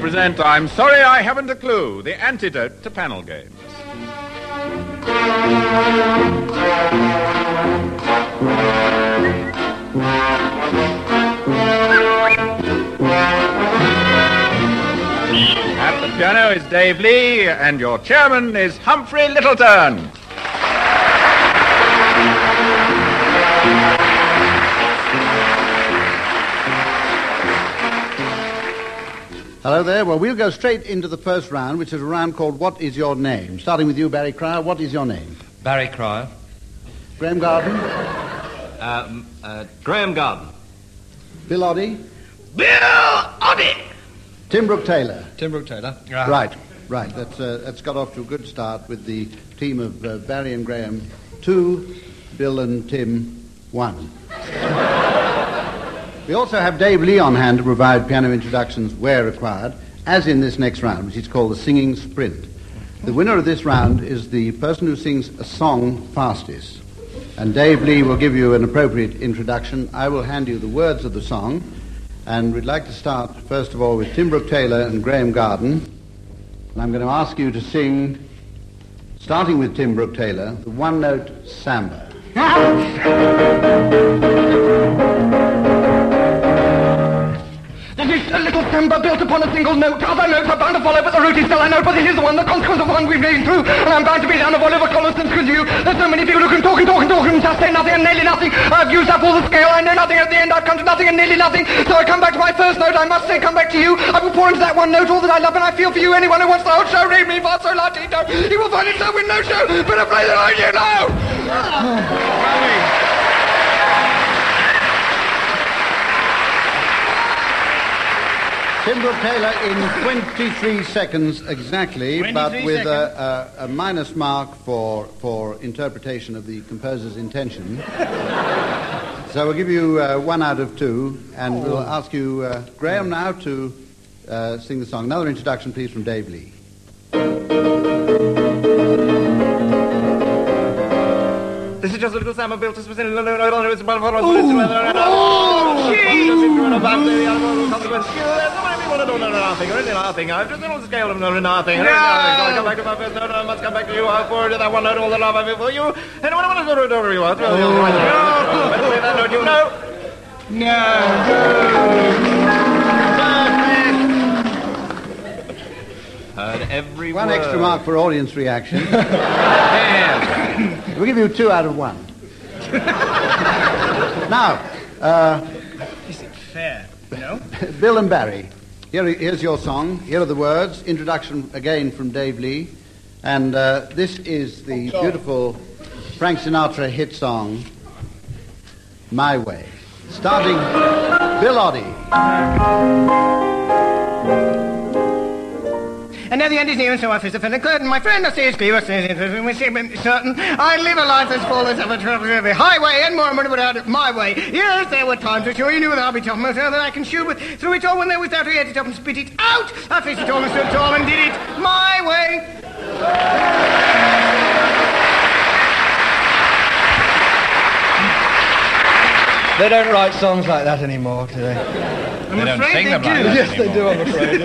present I'm Sorry I Haven't a Clue, the antidote to panel games. At the piano is Dave Lee, and your chairman is Humphrey Lyttelton. Hello there. Well, we'll go straight into the first round, which is a round called What Is Your Name? Starting with you, Barry Cryer. What is your name? Barry Cryer. Graeme Garden. Graeme Garden. Bill Oddie. Bill Oddie. Tim Brooke-Taylor. Tim Brooke-Taylor. Right. That's got off to a good start with the team of Barry and Graeme 2, Bill and Tim 1. We also have Dave Lee on hand to provide piano introductions where required, as in this next round, which is called the Singing Sprint. The winner of this round is the person who sings a song fastest. And Dave Lee will give you an appropriate introduction. I will hand you the words of the song. And we'd like to start, first of all, with Tim Brooke-Taylor and Graeme Garden. And I'm going to ask you to sing, starting with Tim Brooke-Taylor, the one-note samba. A little timber built upon a single note. Other notes are bound to follow, but the root is still I know. But this is the one, the consequence of one we've been through. And I'm bound to be down of Oliver Collinson's because you. There's so many people who can talk and just say nothing and nearly nothing. I've used up all the scale. I know nothing. At the end, I've come to nothing and nearly nothing. So I come back to my first note. I must say, come back to you. I will pour into that one note all that I love and I feel for you. Anyone who wants the whole show, read me far so largely. He will find himself with no show, but a play that I do know. Tim Brooke-Taylor in 23 seconds exactly, but with a minus mark for interpretation of the composer's intention. So we'll give you 1 out of 2, and we'll ask you, Graeme, now to sing the song. Another introduction, please, from Dave Lee. This is just a little samba built to specific. Nothing. I've just little scale of nothing. I come back to my first note. I must come back to you. I'll forward to that one note all the love I feel for you. And what I want to do over you. No. Heard every one extra mark for audience reaction. We'll give you 2 out of 1. Now, is it fair? No. Bill and Barry. Here's your song. Here are the words. Introduction again from Dave Lee. And this is the beautiful Frank Sinatra hit song, My Way. Starting Bill Oddie. And now the end is near, and so I face the fender curtain. My friend, I see his cleaver, certain. I live a life as flawless of a trouble every highway, and more and more without it my way. Yes, there were times which sure you knew that I'll be tough, most that I can shoot with. Through it all, when there was doubt, he had it up and spit it out. I faced it all and stood tall and did it my way. They don't write songs like that anymore, do they? They don't sing them like that. Yes, they do, I'm afraid.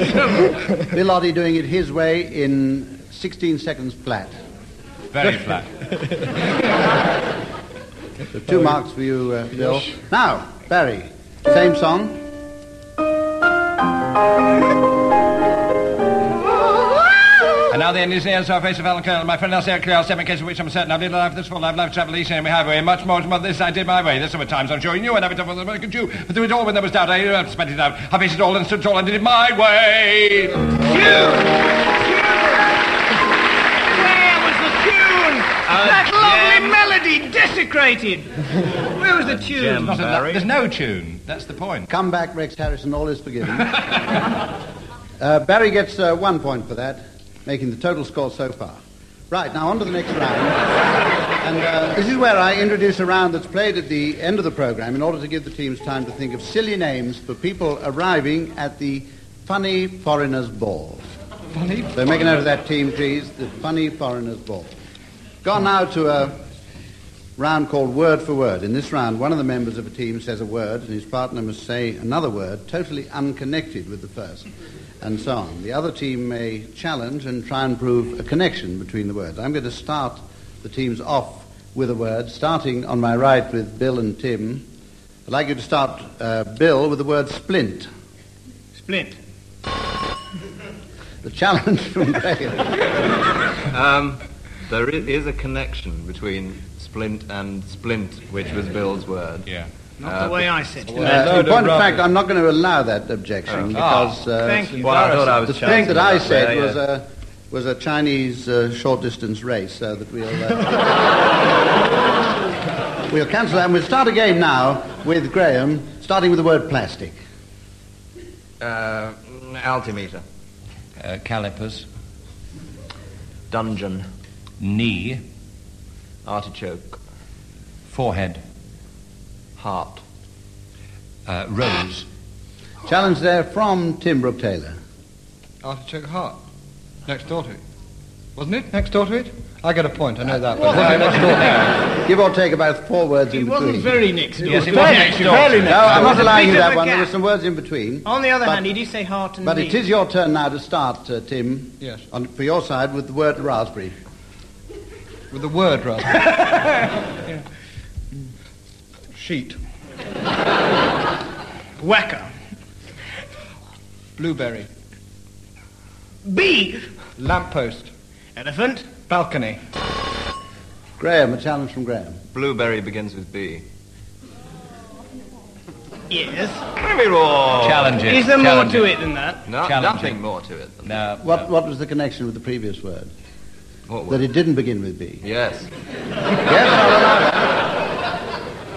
Bill Oddie doing it his way in 16 seconds flat. Very flat. 2 marks for you, Bill. Yes. Now, Barry, same song. And now the end is near, so I face the fellow colonel. My friend, I'll say it clear, I'll step in case of which I'm certain. I've lived a life that's full, I've lived travel each and every highway, and much more to this I did my way. There's so many times I'm sure you knew, I never told what I could do. But through it all, when there was doubt, I spent it out. I faced it all and stood tall and did it my way. That lovely melody desecrated. Where was the tune? Gem, there's no tune. That's the point. Come back, Rex Harrison. All is forgiven. Barry gets 1 point for that, making the total score so far. Right, now on to the next round. And this is where I introduce a round that's played at the end of the program in order to give the teams time to think of silly names for people arriving at the Funny Foreigners' Ball. So make a note of that, team, please. The Funny Foreigners' Ball. Gone now to a round called Word for Word. In this round, one of the members of a team says a word, and his partner must say another word totally unconnected with the first. and so on. The other team may challenge and try and prove a connection between the words. I'm going to start the teams off with a word, starting on my right with Bill and Tim. I'd like you to start, Bill, with the word splint. Splint. The challenge from Graeme. There is a connection between splint and splint, which was Bill's word. Yeah. Not the way I said it. In point of fact, I'm not going to allow that objection because I thought I was the thing that I said was a Chinese short-distance race, so that we'll cancel that. And we'll start again now with Graeme, starting with the word plastic. Altimeter. Calipers. Dungeon. Knee. Artichoke. Forehead. Heart. Rose. Challenge there from Tim Brooke-Taylor. Artichoke heart. Next door to it. Wasn't it? Next door to it? I get a point, I know that. Next door to it? Give or take about four words in between. It wasn't very next door. Yes, it was next door. No, I'm not allowing you that one. There were some words in between. On the other hand, he did say heart and knee. But it is your turn now to start, Tim. Yes. For your side, with the word raspberry. With the word raspberry. Yeah. Sheet. Whacker. Blueberry. Bee. Lamppost. Elephant. Balcony. Graeme, a challenge from Graeme. Blueberry begins with B. Yes. Very raw. Challenges. Is there more to it than that? No, nothing more to it than that. What was the connection with the previous word? What word? That it didn't begin with B. Yes.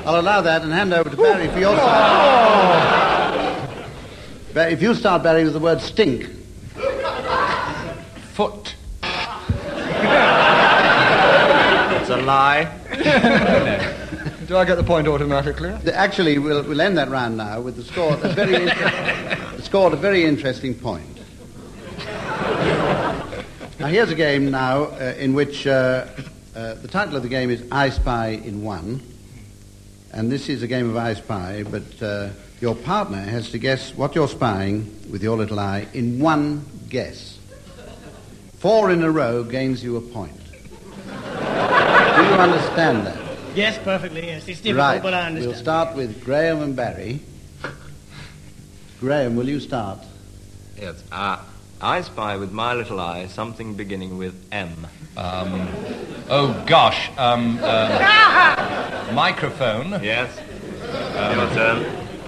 I'll allow that and hand over to Barry for your side. Barry, if you start, Barry, with the word stink. Foot. It's a lie. Do I get the point automatically? Actually, we'll end that round now with the score. Scored a very interesting point. Now, here's a game now in which the title of the game is I Spy in One. And this is a game of I Spy, but your partner has to guess what you're spying with your little eye in one guess. 4 in a row gains you a point. Do you understand that? Yes, perfectly, yes. It's difficult, right. But I understand. We'll start with Graeme and Barry. Graeme, will you start? Yes. I spy with my little eye something beginning with M. Microphone. Yes. Your turn.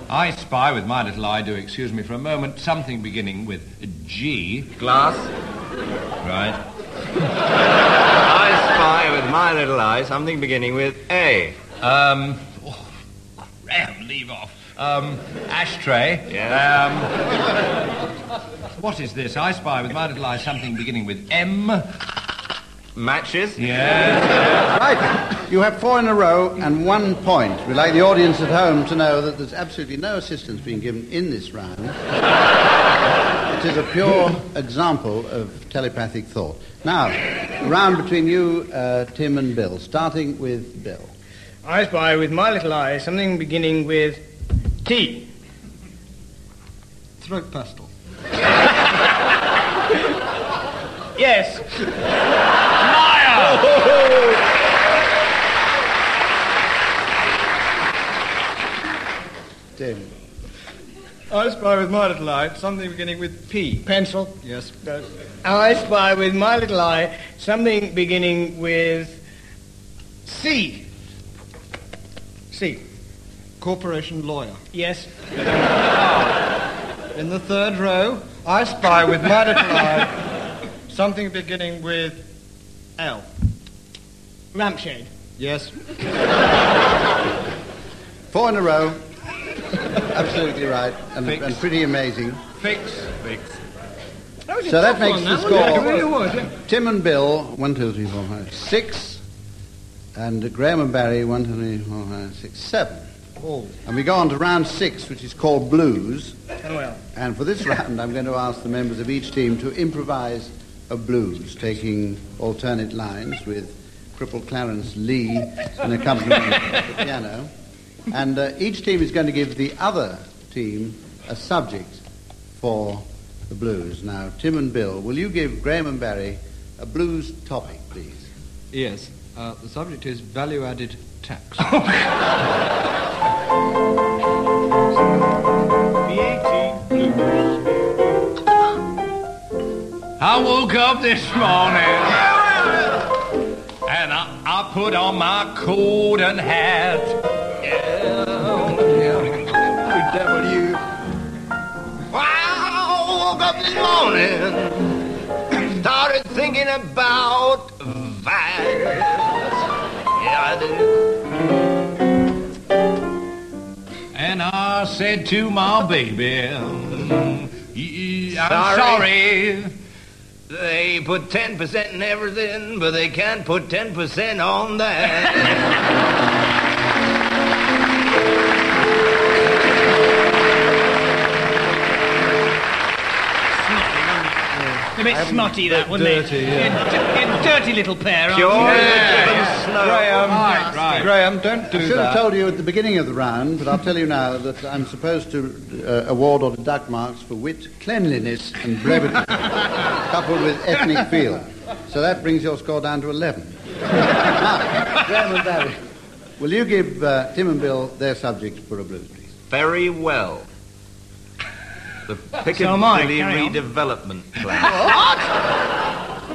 I spy with my little eye, do excuse me for a moment, something beginning with G. Glass. Right. I spy with my little eye something beginning with A. Leave off. Ashtray. Yes. What is this? I spy with my little eye something beginning with M. Matches? Yeah. Right. You have 4 in a row and 1 point. We'd like the audience at home to know that there's absolutely no assistance being given in this round. It is a pure example of telepathic thought. Now, round between you, Tim and Bill, starting with Bill. I spy with my little eye something beginning with T. Throat pastel. Yes. Tim. I spy with my little eye something beginning with P. Pencil. Yes. I spy with my little eye something beginning with C. C. Corporation lawyer. Yes. In the third row, I spy with my little eye something beginning with L. Lampshade. Yes. 4 in a row. Absolutely right. And pretty amazing. Fix. So that makes the score. Tim and Bill, 1, 2, 3, 4, 5, 6. And Graeme and Barry, 1, 2, 3, 4, 5, 6, 7. Oh. And we go on to round 6, which is called Blues. Oh, well. And for this round, I'm going to ask the members of each team to improvise of blues, taking alternate lines with crippled Clarence Lee and accompaniment of the piano. And each team is going to give the other team a subject for the blues. Now, Tim and Bill, will you give Graeme and Barry a blues topic, please? Yes. The subject is value-added tax. VAT blues. I woke up this morning and I put on my coat and hat. Yeah, yeah. W. I woke up this morning and started thinking about VAT. And I said to my baby, I'm sorry. They put 10% in everything, but they can't put 10% on that. Snotty, wasn't it? A bit snotty, that, wasn't it? Dirty, yeah. You're a dirty little pair, aren't you? Right. Graeme, don't do that. I should have told you at the beginning of the round, but I'll tell you now that I'm supposed to award or deduct marks for wit, cleanliness, and brevity, coupled with ethnic feel. So that brings your score down to 11. Now, Graeme and Barry, will you give Tim and Bill their subjects for a blues, please? Very well. The Piccadilly Redevelopment Plan. What?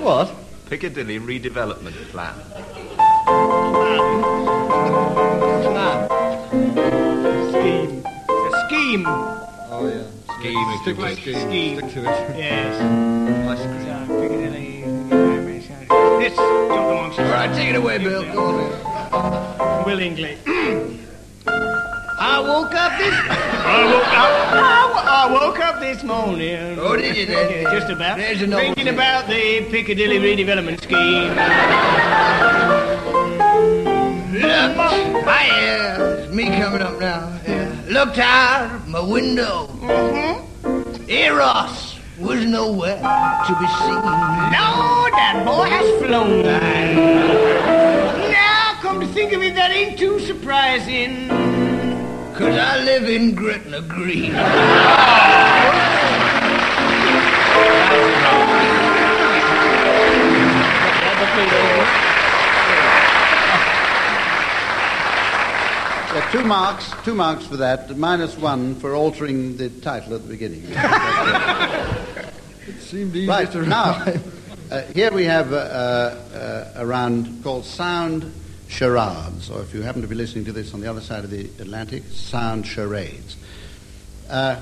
What? Piccadilly Redevelopment Plan. Scheme. A scheme. Oh, yeah. Scheme. Stick to it. Scheme. Stick to it. Yes. Piccadilly. It's John Cassels. All right, take it away, Bill. Go on. Willingly. I woke up this... I woke up this morning. Oh, did you? Yeah, just about. Thinking about the Piccadilly redevelopment scheme. It's me coming up now. Yeah. Looked out my window. Mm-hmm. Eros was nowhere to be seen. No, that boy has flown. Now, come to think of it, that ain't too surprising. 'Cause I live in Gretna Green. Two marks for that, -1 for altering the title at the beginning. It seemed easy to remember. Here we have a round called Sound Charades, or if you happen to be listening to this on the other side of the Atlantic, Sound Charades.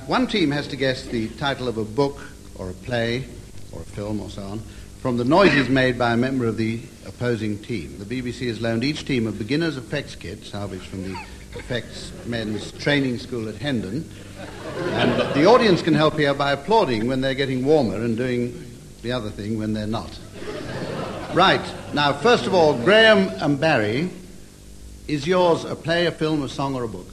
One team has to guess the title of a book or a play or a film or so on from the noises made by a member of the opposing team. The BBC has loaned each team a beginner's effects kit, salvaged from the effects men's training school at Hendon, and the audience can help here by applauding when they're getting warmer and doing the other thing when they're not. Right. Now, first of all, Graeme and Barry, is yours a play, a film, a song, or a book?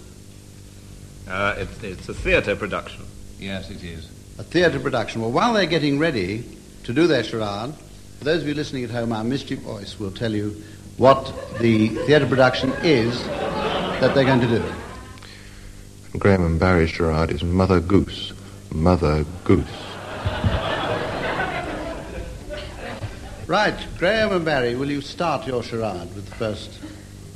It's a theatre production. Yes, it is. A theatre production. Well, while they're getting ready to do their charade, for those of you listening at home, our mystery voice will tell you what the theatre production is that they're going to do. Graeme and Barry's charade is Mother Goose. Mother Goose. Right, Graeme and Barry, will you start your charade with the first...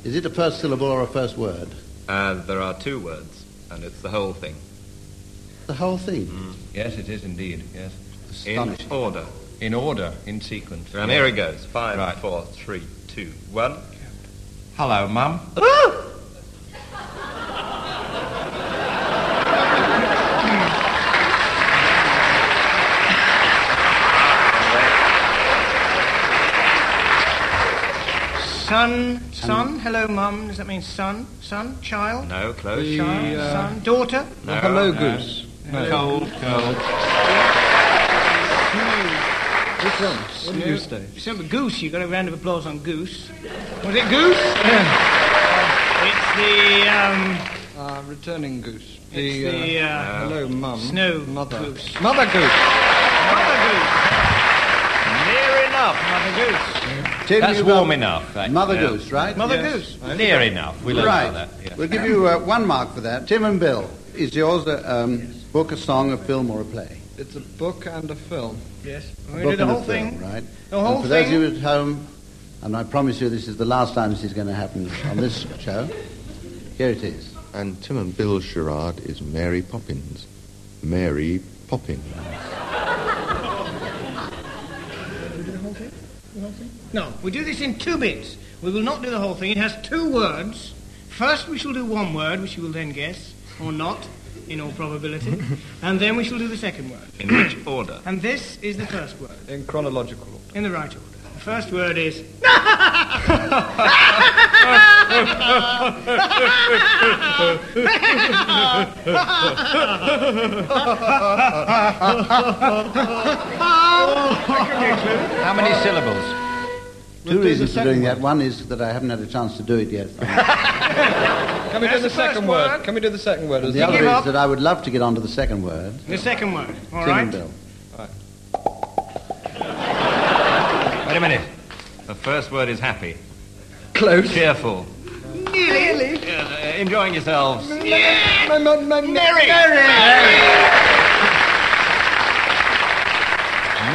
Is it a first syllable or a first word? There are two words, and it's the whole thing. The whole thing? Mm. Yes, it is indeed, yes. Astonishing. In order. In order, in sequence. And here it goes. 5, 4, 3, 2, 1. Hello, Mum. Son, hello, Mum. Does that mean son? Son, child? No, close. Child, son, daughter? No, hello, goose. No. Cold. Which one? Goose. Goose, you got a round of applause on goose. Was it goose? It's the, returning goose. It's the, hello, Mum. Snow. Mother goose. Mother goose. Near enough, Mother goose. Tim, that's warm enough. Mother Goose, right? Mother Goose. Near enough. We'll learn about that. Yeah. We'll give you 1 mark for that. Tim and Bill, is yours a book, a song, a film, or a play? It's a book and a film. Yes. We're going to do the whole thing. Right. The whole thing. For those of you at home, and I promise you this is the last time this is going to happen on this show, here it is. And Tim and Bill's charade is Mary Poppins. Mary Poppins. Should we do the whole thing? The whole thing? No, we do this in two bits. We will not do the whole thing. It has two words. First we shall do one word, which you will then guess, or not, in all probability. And then we shall do the second word. In which order? And this is the first word. In chronological order. In the right order. The first word is... How many syllables? Two reasons for doing that. One is that I haven't had a chance to do it yet. Can we do the second word? Can we do the second word? The other is that I would love to get on to the second word. The second word. All right. Tim and Bill. Wait a minute. The first word is happy. Close. Cheerful. Nearly. Enjoying yourselves. Yeah. Merry.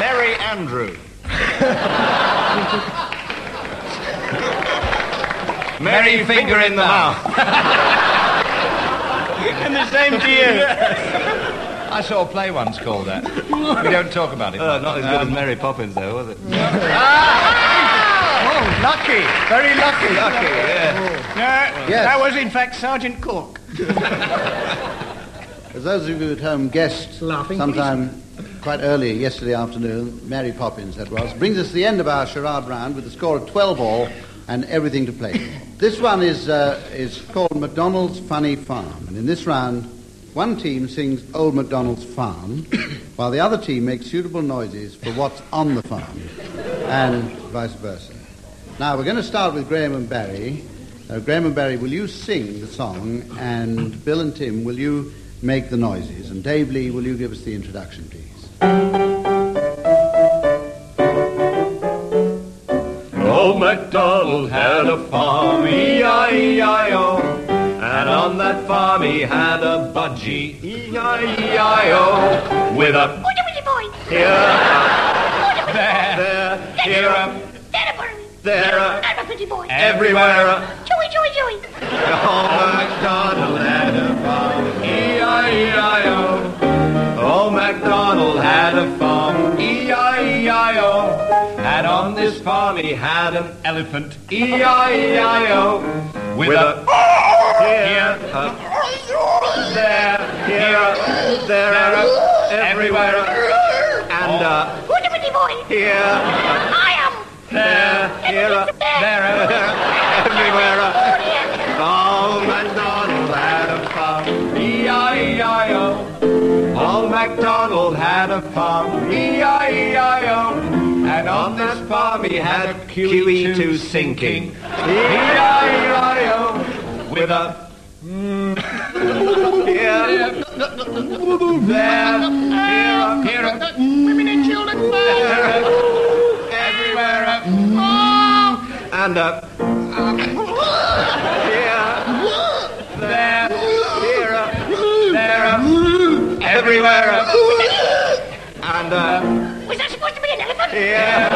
Merry Andrew. Merry finger in the mouth. And the same to you. I saw a play once called that. We don't talk about it. Not as good as Mary Poppins, though, was it? Oh, lucky. Very lucky. Lucky, yeah. Yes. That was, in fact, Sergeant Cork. As those of you at home guessed sometime quite early yesterday afternoon, Mary Poppins, that was, brings us to the end of our charade round with a score of 12 all. And everything to play. This one is called MacDonald's Funny Farm. And in this round, one team sings Old MacDonald's Farm, while the other team makes suitable noises for what's on the farm, and vice versa. Now, we're going to start with Graeme and Barry. Graeme and Barry, will you sing the song? And Bill and Tim, will you make the noises? And Dave Lee, will you give us the introduction, please? Old MacDonald had a farm, E-I-E-I-O, and on that farm he had a budgie, E-I-E-I-O, with a wee boy. Here up, there, here up, there up, I'm a pretty boy, everywhere up, joey, joey, joey. Old MacDonald had a farm, E-I-E-I-O, Old MacDonald had a farm, E-I-E-I-O, and on this farm he had an elephant, E-I-E-I-O, with a here, up, there, here, up, there, up, everywhere, up, and a boy. Here, I am, there, here, up, there, everywhere, up. Old MacDonald had a farm, E-I-E-I-O. Old MacDonald had a farm, E-I-E-I-O. And on this farm he had a QE2 sinking, E-I-E-I-O, with a here, there, here up, women and children, everywhere up, and up, here, there, here up, there up, everywhere up, and was that supposed to be an elephant? Yeah.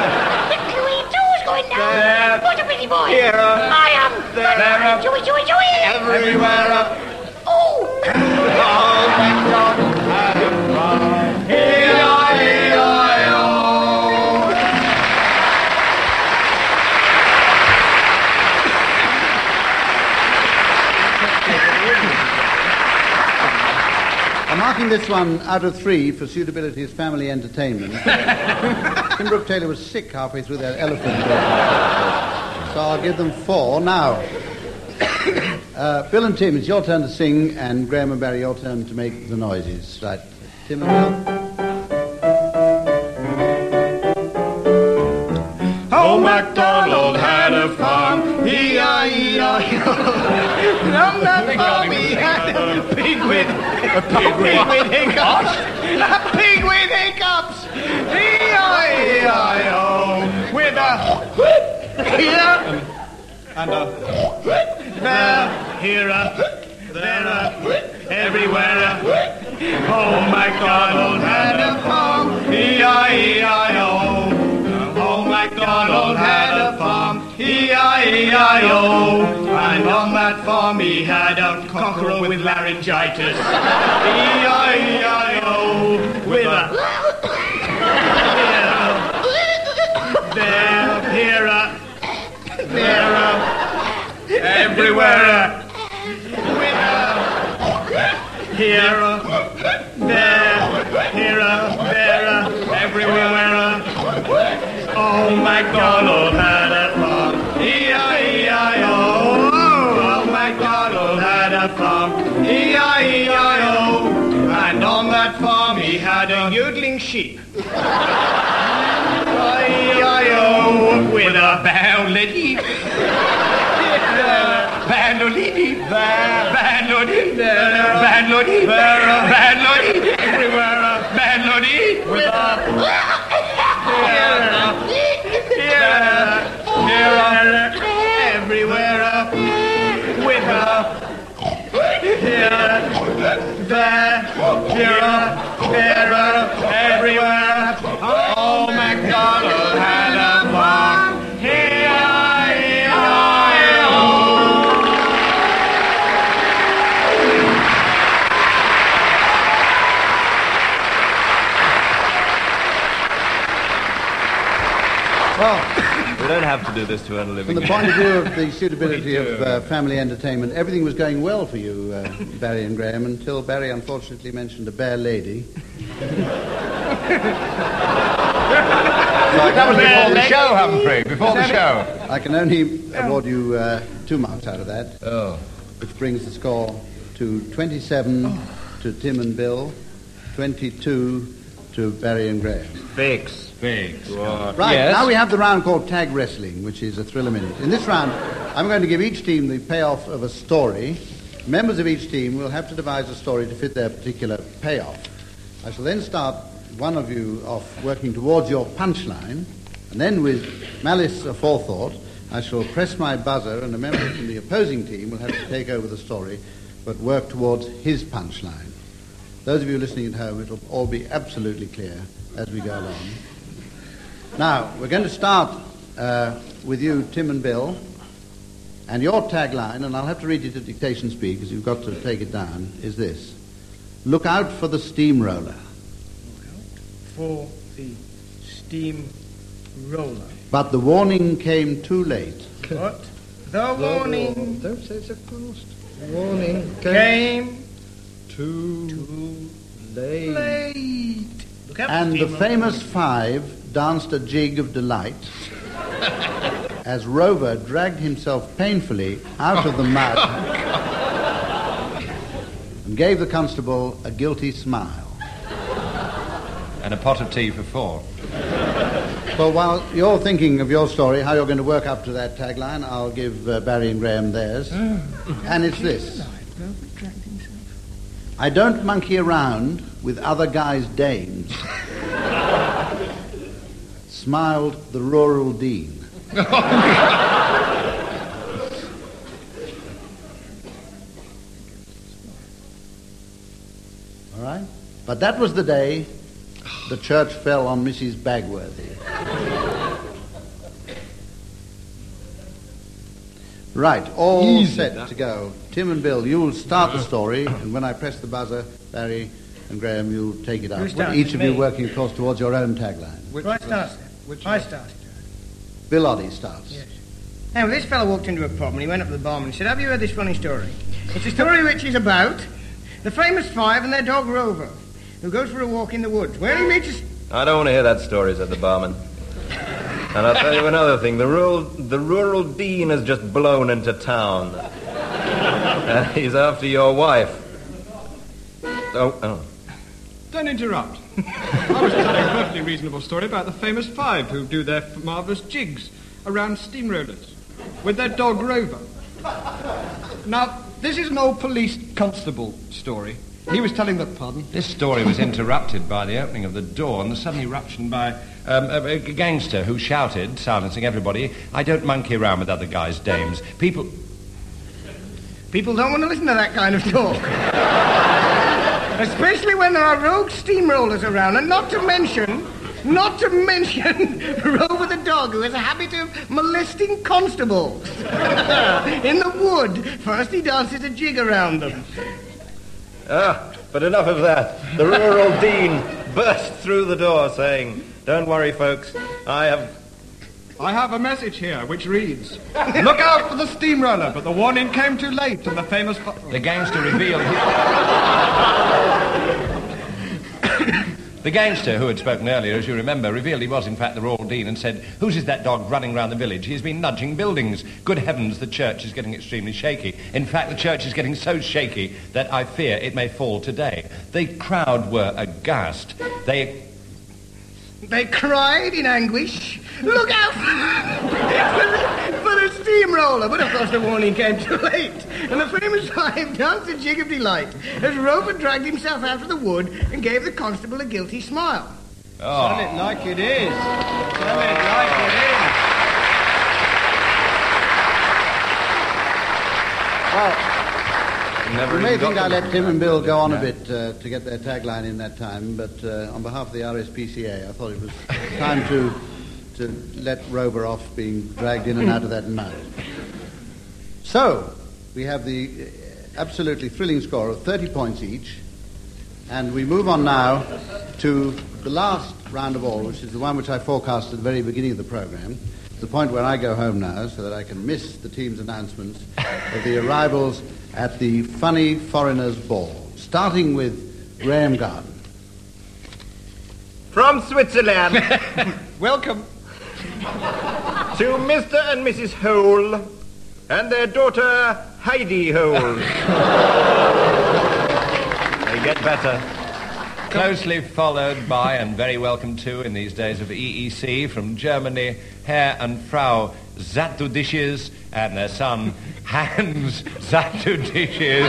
The QE2 is going down. There. What a pretty boy. Here. I am. There. Joey, Joey, Joey. Everywhere up. Oh. Old MacDonald had a farm. I'm marking this one out of 3 for suitability as family entertainment. Tim Brooke-Taylor was sick halfway through that elephant. So I'll give them 4 now. Bill and Tim, it's your turn to sing, and Graeme and Barry, your turn to make the noises. Right, Tim and Bill. Old MacDonald had a farm, E-I-E-I-O. And on that farm he had a pig with hiccups. A pig with hiccups. E-I-E-I-O. With a whip here and a whip there. Here a there a everywhere. Old MacDonald had a E-I-O. And on that farm he had a cockerel with laryngitis. E-I-E-I-O. With a... There, here, everywhere. Here, there, everywhere. Oh, MacDonald had a farm. E-I-E-I-O. Oh, MacDonald had a farm. E-I-E-I-O. And on that farm he had a yodeling sheep. E-I-E-I-O. With a bandolini. Bandolini. Bandolini. Bandolini. Bandolini. Everywhere. Bandolini. With a... Everywhere, with her, here, there, here, there, everywhere. Oh, MacDonald had a farm. Well, we don't have to do this to earn a living. From the point of view of the suitability of family entertainment, everything was going well for you, Barry and Graham, until Barry unfortunately mentioned a bear lady. That was before the show, Humphrey. Before the show. I can only award you 2 marks out of that. Oh. Which brings the score to 27 to Tim and Bill, 22 to Barry and Graham. Fix. Right, yes. Now we have the round called Tag Wrestling, which is a thrill a minute. In this round, I'm going to give each team the payoff of a story. Members of each team will have to devise a story to fit their particular payoff. I shall then start one of you off working towards your punchline, and then with malice aforethought, I shall press my buzzer, and a member from the opposing team will have to take over the story, but work towards his punchline. Those of you listening at home, it'll all be absolutely clear as we go along. Now, we're going to start with you, Tim and Bill, and your tagline, and I'll have to read it at dictation speed because you've got to take it down, is this. Look out for the steamroller. Look out for the steamroller. But the warning came too late. What? The warning... Don't say so fast. The warning came... Too late. And the famous five danced a jig of delight as Rover dragged himself painfully out of the mud and gave the constable a guilty smile. And a pot of tea for four. Well, while you're thinking of your story, how you're going to work up to that tagline, I'll give Barry and Graham theirs. And it's this. I don't monkey around with other guys' dames. Smiled the rural dean. All right? But that was the day the church fell on Mrs. Bagworthy. Right, all easy, set to go. Tim and Bill, you'll start the story, and when I press the buzzer, Barry and Graham, you'll take it out. Each of you working, of course, towards your own tagline. I started. Bill Oddie starts. Yes. Now, this fellow walked into a pub, and he went up to the barman and said, have you heard this funny story? It's a story which is about the famous five and their dog Rover, who goes for a walk in the woods, where he meets... I don't want to hear that story, said the barman. And I'll tell you another thing. The rural dean has just blown into town. He's after your wife. Oh. Don't interrupt. I was telling a perfectly reasonable story about the famous five who do their marvellous jigs around steamrollers with their dog Rover. Now, this is an old police constable story. He was telling the pardon. This story was interrupted by the opening of the door and the sudden eruption by a gangster who shouted, silencing everybody, I don't monkey around with other guys' dames. People don't want to listen to that kind of talk. Especially when there are rogue steamrollers around, and not to mention Rover the dog who has a habit of molesting constables. In the wood. First he dances a jig around them. Ah, but enough of that. The rural dean burst through the door saying, "Don't worry, folks, I have a message here which reads, look out for the steamroller, but the warning came too late and the famous... The gangster revealed... The gangster, who had spoken earlier, as you remember, revealed he was in fact the Royal Dean and said, "Whose is that dog running round the village? He has been nudging buildings. Good heavens, the church is getting extremely shaky. In fact, the church is getting so shaky that I fear it may fall today." The crowd were aghast. They cried in anguish, "Look out for the steamroller!" But of course the warning came too late, and the famous hive danced a jig of delight as Rover dragged himself out of the wood and gave the constable a guilty smile. Oh. Tell it like it is. Tell it like it is. Well, you may think I let Tim and Bill go on a bit to get their tagline in that time, but on behalf of the RSPCA, I thought it was time to let Rover off being dragged in and out of that mud. So, we have the absolutely thrilling score of 30 points each, and we move on now to the last round of all, which is the one which I forecast at the very beginning of the programme, the point where I go home now so that I can miss the team's announcements of the arrivals at the Funny Foreigners' Ball, starting with Graeme Garden. From Switzerland, welcome to Mr. and Mrs. Hole and their daughter Heidi Hole. They get better. Closely followed by, and very welcome to in these days of EEC, from Germany, Herr and Frau Zattudisches and their son Hans Zattudisches.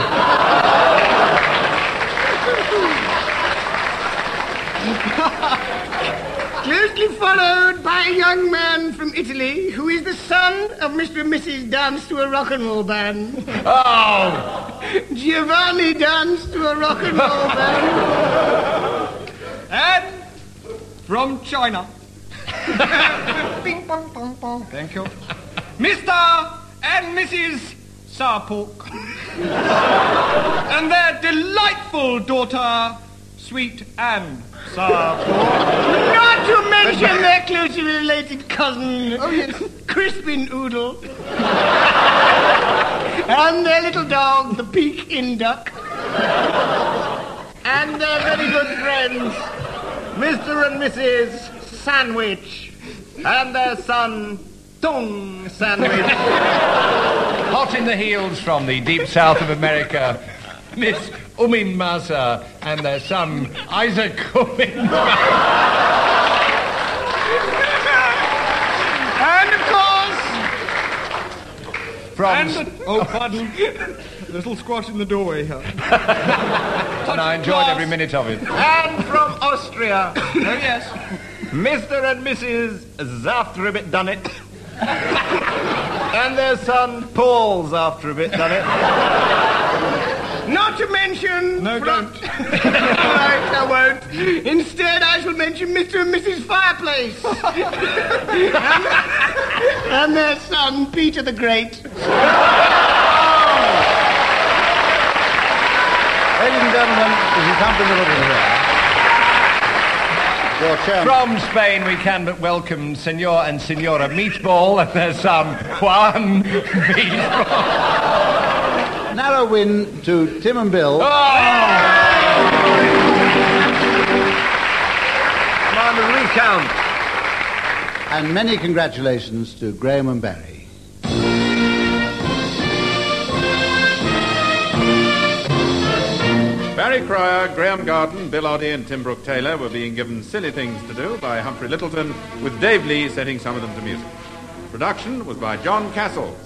Closely followed by a young man from Italy who is the son of Mr. and Mrs. Dance to a Rock and Roll Band. Oh! Giovanni Dance to a Rock and Roll Band. And from China. Bing, bong, bong, bong. Thank you. Mr. and Mrs. Sarpork. And their delightful daughter, Sweet Anne Sarpork. Not to mention their closely related cousin, oh, yes, Crispin Oodle. And their little dog, the Pekin Duck. And their very good friends, Mr. and Mrs. Sandwich, and their son, Tongue Sandwich. Hot in the heels from the deep south of America, Miss Umin Masa and their son, Isaac Umin Masa. And, of course, oh, pardon. A little squash in the doorway here. And I enjoyed every minute of it. And from Austria. Oh, yes. Mr. and Mrs. Zafterabit Dunnit and their son Paul's Zafterabit Dunnit. Not to mention... No, don't. Right, I won't. Instead, I shall mention Mr. and Mrs. Fireplace and their son Peter the Great. Ladies and gentlemen, if you come to the middle here. From Spain, we can but welcome Senor and Senora Meatball and their son, Juan Meatball. Narrow win to Tim and Bill. Oh! Come on, the recount. And many congratulations to Graeme and Barry. Barry Cryer, Graeme Garden, Bill Oddie and Tim Brooke-Taylor were being given silly things to do by Humphrey Lyttelton, with Dave Lee setting some of them to music. Production was by John Cassels.